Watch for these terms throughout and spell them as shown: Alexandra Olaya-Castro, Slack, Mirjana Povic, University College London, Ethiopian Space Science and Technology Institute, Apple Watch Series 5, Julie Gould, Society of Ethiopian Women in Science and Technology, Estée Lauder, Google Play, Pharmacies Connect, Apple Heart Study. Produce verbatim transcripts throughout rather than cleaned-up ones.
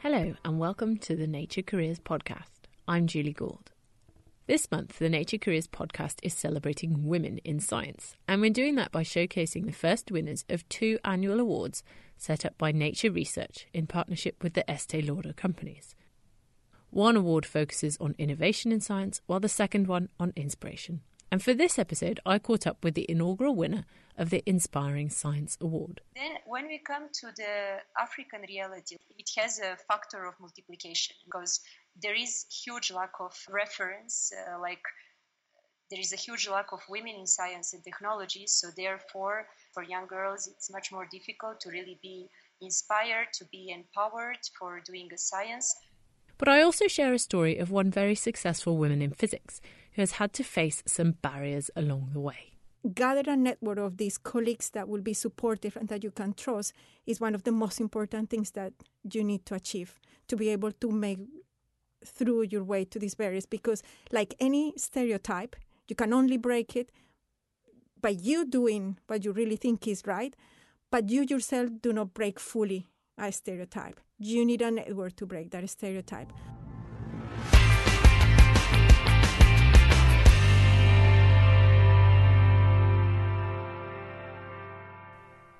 Hello and welcome to the Nature Careers Podcast. I'm Julie Gould. This month, the Nature Careers Podcast is celebrating women in science, and we're doing that by showcasing the first winners of two annual awards set up by Nature Research in partnership with the Estée Lauder companies. One award focuses on innovation in science, while the second one on inspiration. And for this episode, I caught up with the inaugural winner of the Inspiring Science Award. Then when we come to the African reality, it has a factor of multiplication because there is huge lack of reference, uh, like there is a huge lack of women in science and technology. So therefore, for young girls, it's much more difficult to really be inspired, to be empowered for doing a science. But I also share a story of one very successful woman in physics who has had to face some barriers along the way. Gather a network of these colleagues that will be supportive and that you can trust is one of the most important things that you need to achieve to be able to make through your way to these barriers, because like any stereotype, you can only break it by you doing what you really think is right, but you yourself do not break fully a stereotype. You need a network to break that stereotype.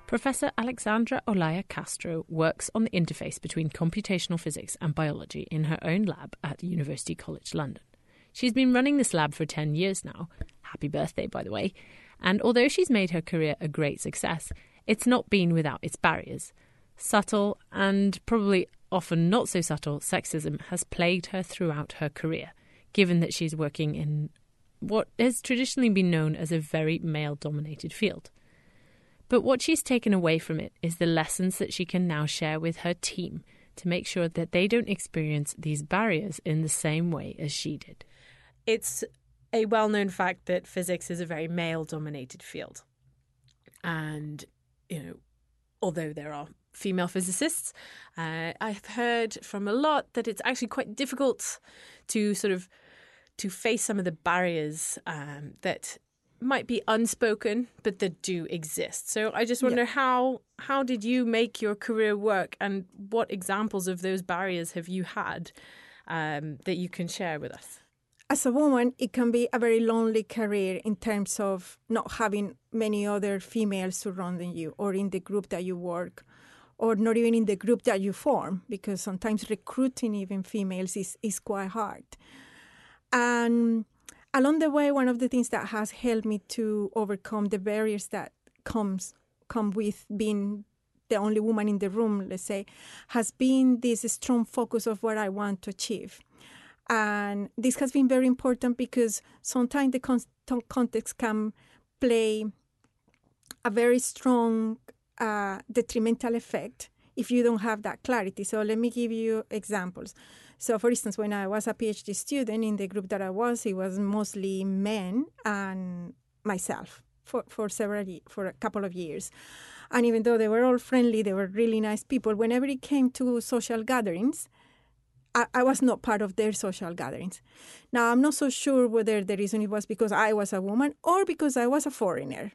Professor Alexandra Olaya-Castro works on the interface between computational physics and biology in her own lab at University College London. She's been running this lab for ten years now. Happy birthday, by the way. And although she's made her career a great success, it's not been without its barriers. Subtle and probably often not so subtle sexism has plagued her throughout her career, given that she's working in what has traditionally been known as a very male-dominated field. But what she's taken away from it is the lessons that she can now share with her team to make sure that they don't experience these barriers in the same way as she did. It's a well-known fact that physics is a very male-dominated field. And, you know, although there are female physicists, uh, I've heard from a lot that it's actually quite difficult to sort of to face some of the barriers um, that might be unspoken, but that do exist. So I just wonder, yeah. how how did you make your career work, and what examples of those barriers have you had um, that you can share with us? As a woman, it can be a very lonely career in terms of not having many other females surrounding you, or in the group that you work, or not even in the group that you form, because sometimes recruiting even females is, is quite hard. And along the way, one of the things that has helped me to overcome the barriers that comes come with being the only woman in the room, let's say, has been this strong focus of what I want to achieve. And this has been very important because sometimes the con- context can play a very strong uh, detrimental effect if you don't have that clarity. So let me give you examples. So, for instance, when I was a PhD student, in the group that I was, it was mostly men and myself for, for several for a couple of years. And even though they were all friendly, they were really nice people, whenever it came to social gatherings, I, I was not part of their social gatherings. Now, I'm not so sure whether the reason it was because I was a woman or because I was a foreigner.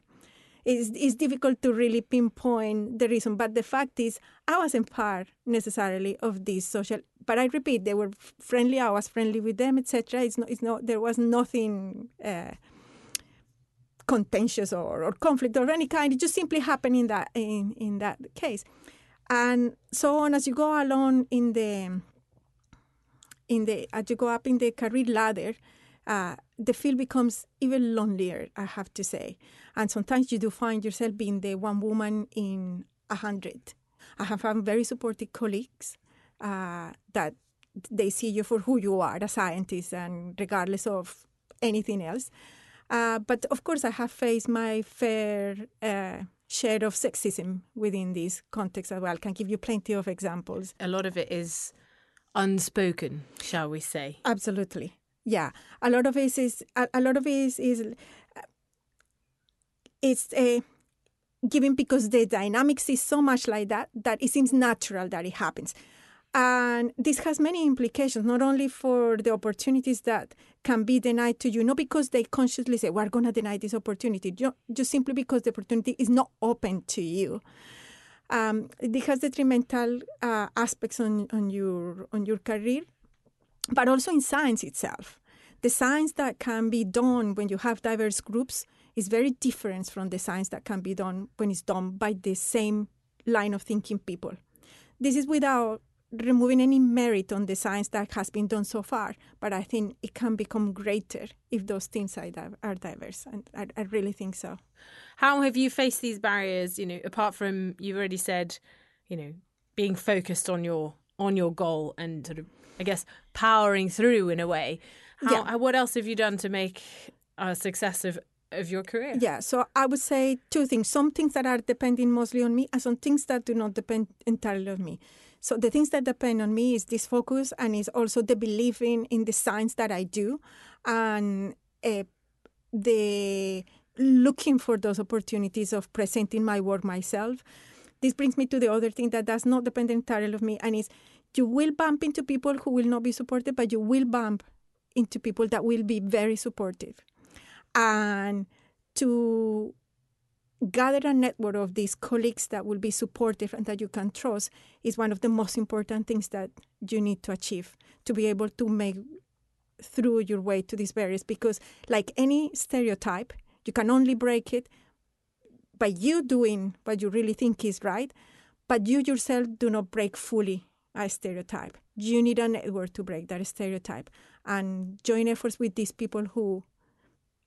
It's, it's difficult to really pinpoint the reason, but the fact is I wasn't part necessarily of these social but I repeat, they were friendly. I was friendly with them, et cetera. It's not. It's not. There was nothing uh, contentious or, or conflict or any kind. It just simply happened in that in, in that case, and so on as you go along in the in the as you go up in the career ladder. Uh, the field becomes even lonelier, I have to say. And sometimes you do find yourself being the one woman in a hundred. I have had very supportive colleagues uh, that they see you for who you are, a scientist, and regardless of anything else. Uh, but of course, I have faced my fair uh, share of sexism within this context as well. I can give you plenty of examples. A lot of it is unspoken, shall we say. Absolutely. Yeah, a lot of it is a lot of it is is it's a given because the dynamics is so much like that that it seems natural that it happens, and this has many implications not only for the opportunities that can be denied to you, not because they consciously say we're going to deny this opportunity, just simply because the opportunity is not open to you. Um, it has detrimental uh, aspects on on your on your career. But also in science itself. The science that can be done when you have diverse groups is very different from the science that can be done when it's done by the same line of thinking people. This is without removing any merit on the science that has been done so far, but I think it can become greater if those things are diverse, and I, I really think so. How have you faced these barriers, you know, apart from, you've already said, you know, being focused on your on your goal and sort of, I guess, powering through in a way. How, yeah. What else have you done to make a success of, of your career? Yeah, so I would say two things. Some things that are depending mostly on me and some things that do not depend entirely on me. So the things that depend on me is this focus and is also the belief in, in the science that I do and uh, the looking for those opportunities of presenting my work myself. This brings me to the other thing that does not depend entirely on me, and is you will bump into people who will not be supported, but you will bump into people that will be very supportive. And to gather a network of these colleagues that will be supportive and that you can trust is one of the most important things that you need to achieve to be able to make through your way to these barriers. Because like any stereotype, you can only break it by you doing what you really think is right, but you yourself do not break fully a stereotype. You need a network to break that stereotype, and join efforts with these people who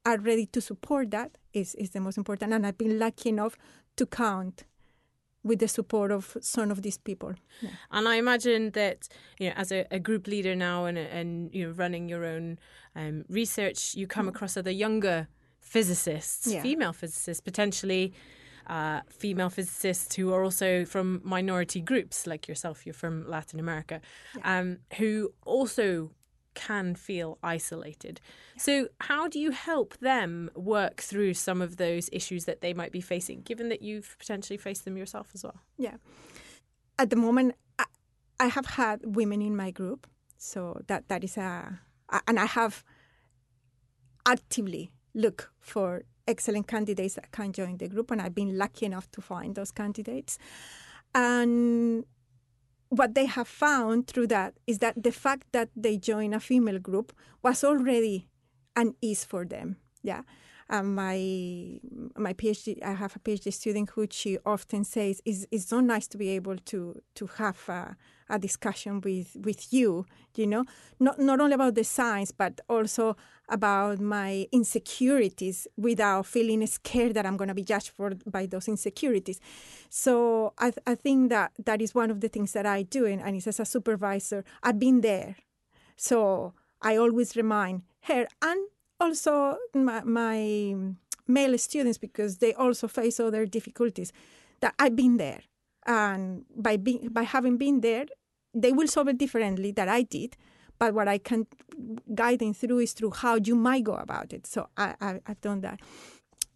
are ready to support that is, is the most important. And I've been lucky enough to count with the support of some of these people. Yeah. And I imagine that, you know, as a, a group leader now and, and you know, running your own um, research, you come mm. across other younger physicists, yeah. female physicists, potentially uh, female physicists who are also from minority groups like yourself, you're from Latin America, yeah. um, who also can feel isolated. Yeah. So how do you help them work through some of those issues that they might be facing, given that you've potentially faced them yourself as well? Yeah. At the moment, I, I have had women in my group. So that that is a... And I have actively look for excellent candidates that can join the group, and I've been lucky enough to find those candidates. And what they have found through that is that the fact that they joined a female group was already an ease for them. Yeah, and my my PhD, I have a PhD student who she often says is it's so nice to be able to to have a, a discussion with with you. You know, not not only about the science, but also about my insecurities without feeling scared that I'm going to be judged for by those insecurities. So I, th- I think that that is one of the things that I do. And, and it's as a supervisor, I've been there. So I always remind her and also my, my male students, because they also face other difficulties, that I've been there. And by being, by having been there, they will solve it differently than I did. But what I can guide them through is through how you might go about it. So I, I, I've done that.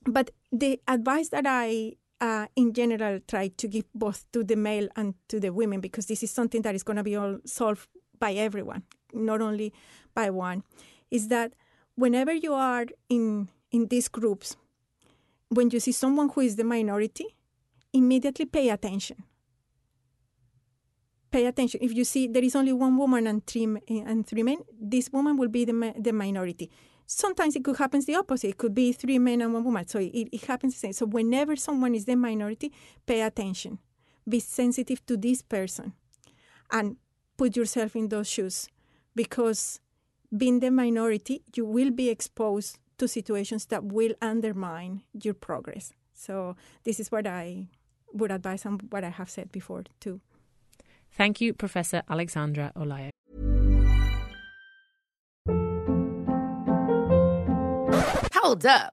But the advice that I, uh, in general, try to give both to the male and to the women, because this is something that is going to be all solved by everyone, not only by one, is that whenever you are in, in these groups, when you see someone who is the minority, immediately pay attention. pay attention. If you see there is only one woman and three and three men, this woman will be the the minority. Sometimes it could happen the opposite. It could be three men and one woman. So it, it happens the same. So whenever someone is the minority, pay attention. Be sensitive to this person and put yourself in those shoes, because being the minority, you will be exposed to situations that will undermine your progress. So this is what I would advise and what I have said before too. Thank you, Professor Alexandra Olaya. Hold up.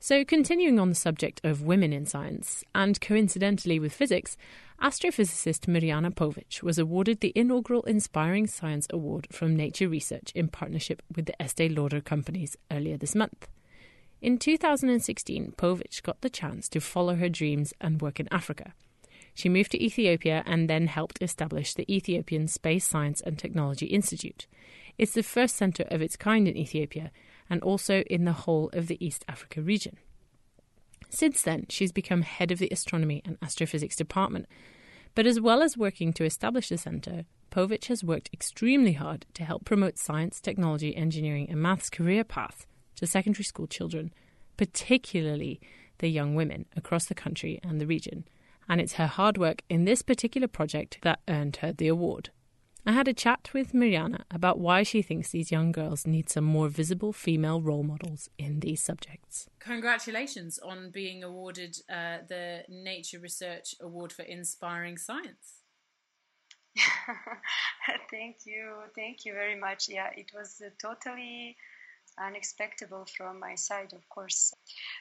So continuing on the subject of women in science, and coincidentally with physics, astrophysicist Mirjana Povic was awarded the inaugural Inspiring Science Award from Nature Research in partnership with the Estee Lauder companies earlier this month. In two thousand sixteen, Povic got the chance to follow her dreams and work in Africa. She moved to Ethiopia and then helped establish the Ethiopian Space Science and Technology Institute. It's the first centre of its kind in Ethiopia, and also in the whole of the East Africa region. Since then, she's become head of the Astronomy and Astrophysics Department. But as well as working to establish the centre, Povic has worked extremely hard to help promote science, technology, engineering and maths career paths to secondary school children, particularly the young women across the country and the region. And it's her hard work in this particular project that earned her the award. I had a chat with Mirjana about why she thinks these young girls need some more visible female role models in these subjects. Congratulations on being awarded uh, the Nature Research Award for Inspiring Science. Thank you. Thank you very much. Yeah, it was uh, totally unexpected from my side, of course.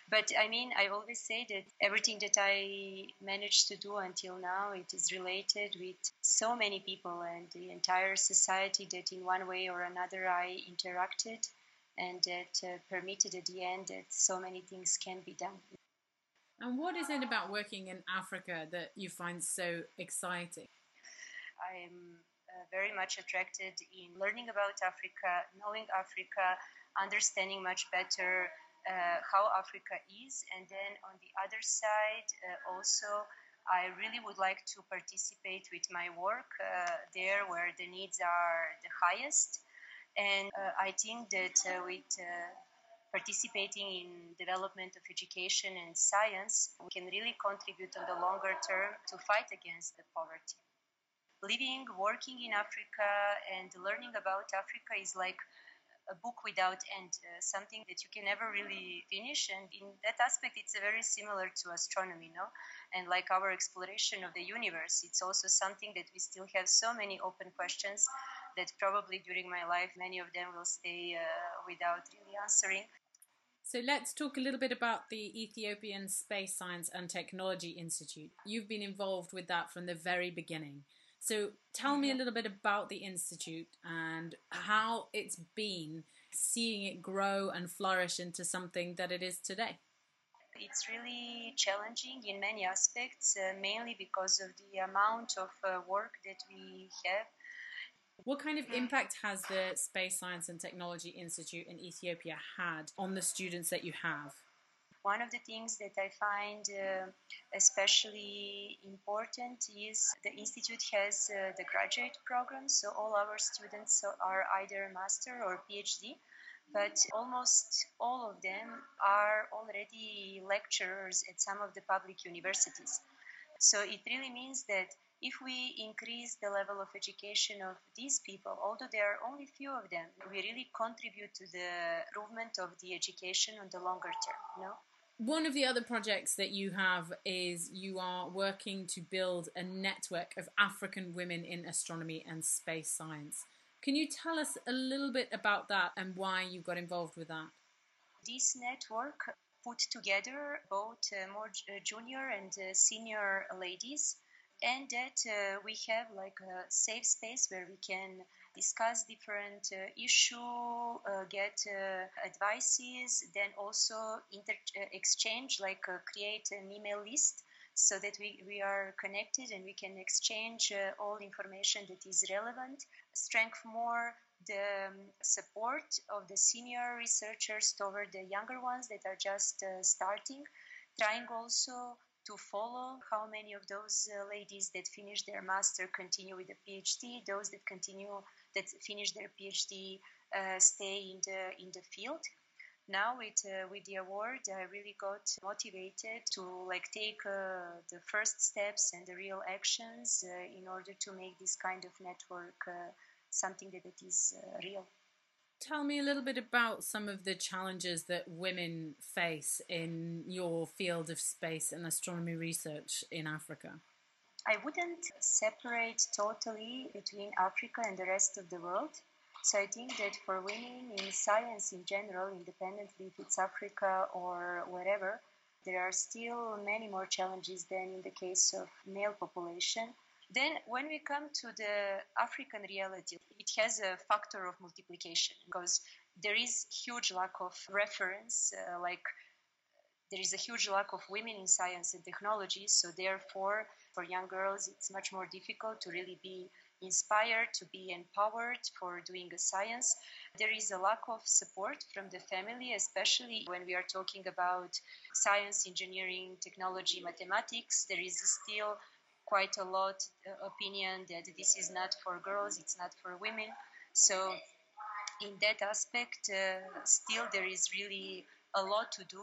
But I mean, I always say that everything that I managed to do until now, it is related with so many people and the entire society that in one way or another I interacted, and that uh, permitted at the end that so many things can be done. And what is it about working in Africa that you find so exciting? I am uh, very much attracted in learning about Africa, knowing Africa, understanding much better uh, how Africa is. And then on the other side, uh, also, I really would like to participate with my work uh, there where the needs are the highest. And uh, I think that uh, with uh, participating in development of education and science, we can really contribute on the longer term to fight against the poverty. Living, working in Africa and learning about Africa is like a book without end, uh, something that you can never really finish. And in that aspect, it's very similar to astronomy, no? And like our exploration of the universe, it's also something that we still have so many open questions that probably during my life, many of them will stay uh, without really answering. So let's talk a little bit about the Ethiopian Space Science and Technology Institute. You've been involved with that from the very beginning. So tell me a little bit about the Institute and how it's been seeing it grow and flourish into something that it is today. It's really challenging in many aspects, uh, mainly because of the amount of uh, work that we have. What kind of impact has the Space Science and Technology Institute in Ethiopia had on the students that you have? One of the things that I find uh, especially important is the Institute has uh, the graduate program, so all our students are either master or PhD, but almost all of them are already lecturers at some of the public universities. So it really means that if we increase the level of education of these people, although there are only few of them, we really contribute to the improvement of the education on the longer term. No? One of the other projects that you have is you are working to build a network of African women in astronomy and space science. Can you tell us a little bit about that and why you got involved with that? This network put together both uh, more uh, junior and uh, senior ladies and that uh, we have like a safe space where we can discuss different uh, issues, uh, get uh, advices, then also inter exchange, like uh, create an email list so that we, we are connected and we can exchange uh, all information that is relevant, strengthen more the um, support of the senior researchers toward the younger ones that are just uh, starting, trying also to follow how many of those uh, ladies that finish their master continue with a PhD, those that continue, that finish their PhD uh, stay in the, in the field. Now with, uh, with the award, I really got motivated to like take uh, the first steps and the real actions uh, in order to make this kind of network uh, something that it is uh, real. Tell me a little bit about some of the challenges that women face in your field of space and astronomy research in Africa. I wouldn't separate totally between Africa and the rest of the world. So I think that for women in science in general, independently if it's Africa or wherever, there are still many more challenges than in the case of male population. Then when we come to the African reality, it has a factor of multiplication because there is huge lack of reference, uh, like there is a huge lack of women in science and technology. So therefore, for young girls, it's much more difficult to really be inspired, to be empowered for doing a science. There is a lack of support from the family, especially when we are talking about science, engineering, technology, mathematics. There is still quite a lot uh, opinion that this is not for girls, it's not for women. So in that aspect, uh, still there is really a lot to do.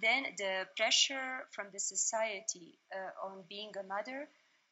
Then the pressure from the society uh, on being a mother,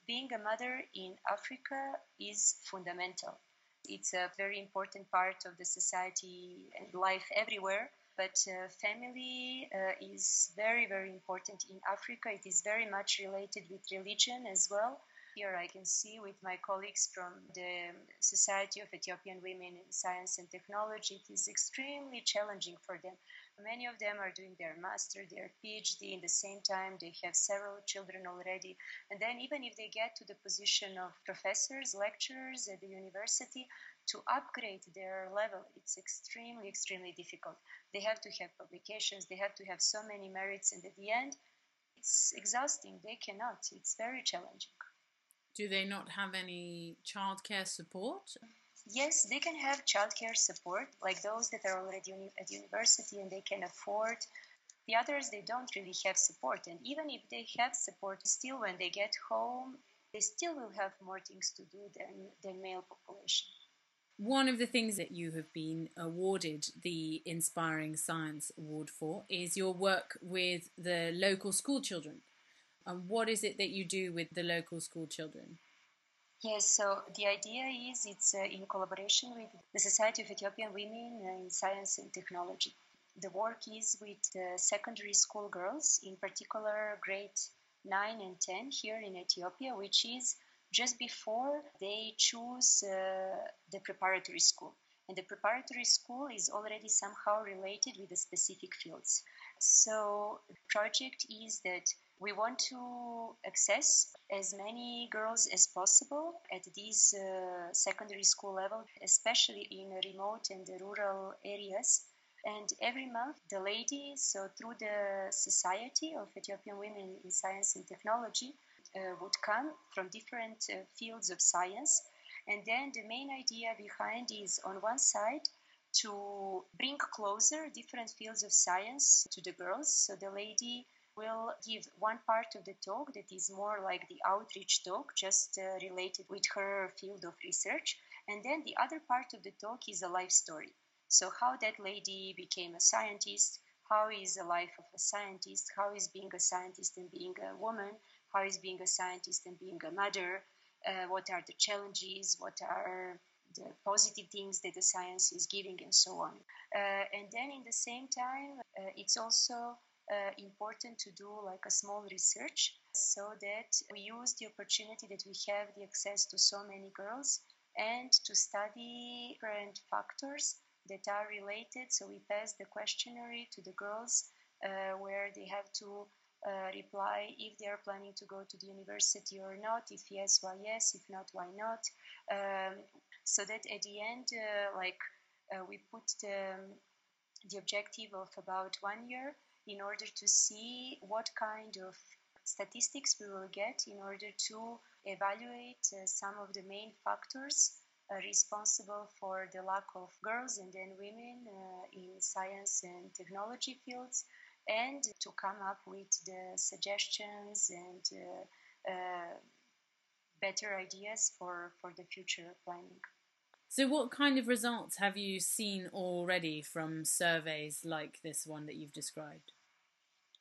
being a mother in Africa is fundamental. It's a very important part of the society and life everywhere. But uh, family uh, is very, very important in Africa. It is very much related with religion as well. Here I can see with my colleagues from the Society of Ethiopian Women in Science and Technology, it is extremely challenging for them. Many of them are doing their master, their PhD, in the same time they have several children already. And then even if they get to the position of professors, lecturers at the university, to upgrade their level, it's extremely, extremely difficult. They have to have publications, they have to have so many merits, and at the end, it's exhausting. They cannot. It's very challenging. Do they not have any childcare support? Yes, they can have childcare support, like those that are already uni at university and they can afford. The others, they don't really have support. And even if they have support, still when they get home, they still will have more things to do than the male population. One of the things that you have been awarded the Inspiring Science Award for is your work with the local school children. And what is it that you do with the local school children? Yes, so the idea is it's uh, in collaboration with the Society of Ethiopian Women in Science and Technology. The work is with uh, secondary school girls, in particular grade nine and ten here in Ethiopia, which is just before they choose uh, the preparatory school. And the preparatory school is already somehow related with the specific fields. So the project is that we want to access as many girls as possible at these uh, secondary school level, especially in remote and rural areas. And every month, the ladies, so through the Society of Ethiopian Women in Science and Technology, Uh, would come from different uh, fields of science. And then the main idea behind is, on one side, to bring closer different fields of science to the girls. So the lady will give one part of the talk that is more like the outreach talk, just uh, related with her field of research. And then the other part of the talk is a life story. So how that lady became a scientist, how is the life of a scientist, how is being a scientist and being a woman, how is being a scientist and being a mother, uh, what are the challenges, what are the positive things that the science is giving, and so on. Uh, and then in the same time, uh, it's also uh, important to do like a small research so that we use the opportunity that we have the access to so many girls and to study different factors that are related. So we pass the questionnaire to the girls uh, where they have to uh, reply if they are planning to go to the university or not. If yes, why yes? If not, why not? Um, so that at the end, uh, like uh, we put the, the objective of about one year in order to see what kind of statistics we will get in order to evaluate uh, some of the main factors uh, responsible for the lack of girls and then women uh, in science and technology fields, and to come up with the suggestions and uh, uh, better ideas for, for the future planning. So what kind of results have you seen already from surveys like this one that you've described?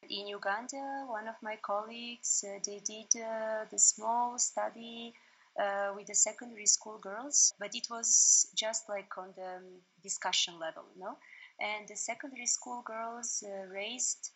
In Uganda, one of my colleagues, uh, they did uh, the small study uh, with the secondary school girls, but it was just like on the discussion level, no? And the secondary school girls uh, raised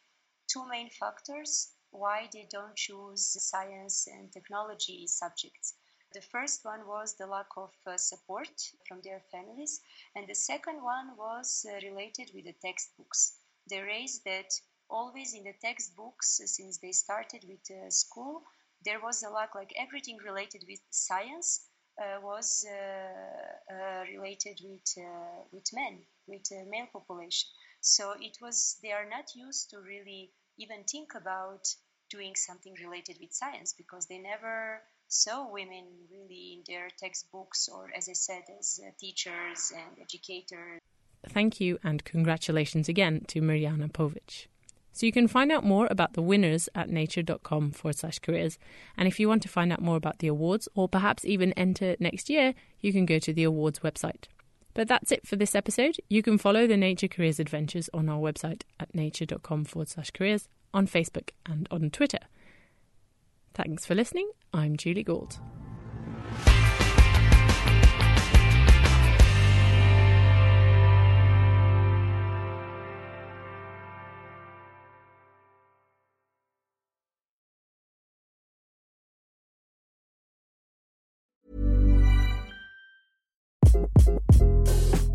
two main factors why they don't choose science and technology subjects. The first one was the lack of uh, support from their families, and the second one was uh, related with the textbooks. They raised that always in the textbooks, since they started with uh, school, there was a lack, like everything related with science uh, was uh, uh, related with uh, with men, with uh, male population. So it was, they are not used to really even think about doing something related with science because they never saw women really in their textbooks or, as I said, as uh, teachers and educators. Thank you and congratulations again to Mirjana Povic. So you can find out more about the winners at nature.com forward slash careers. And if you want to find out more about the awards or perhaps even enter next year, you can go to the awards website. But that's it for this episode. You can follow the Nature Careers Adventures on our website at nature.com forward slash careers, on Facebook and on Twitter. Thanks for listening. I'm Julie Gould.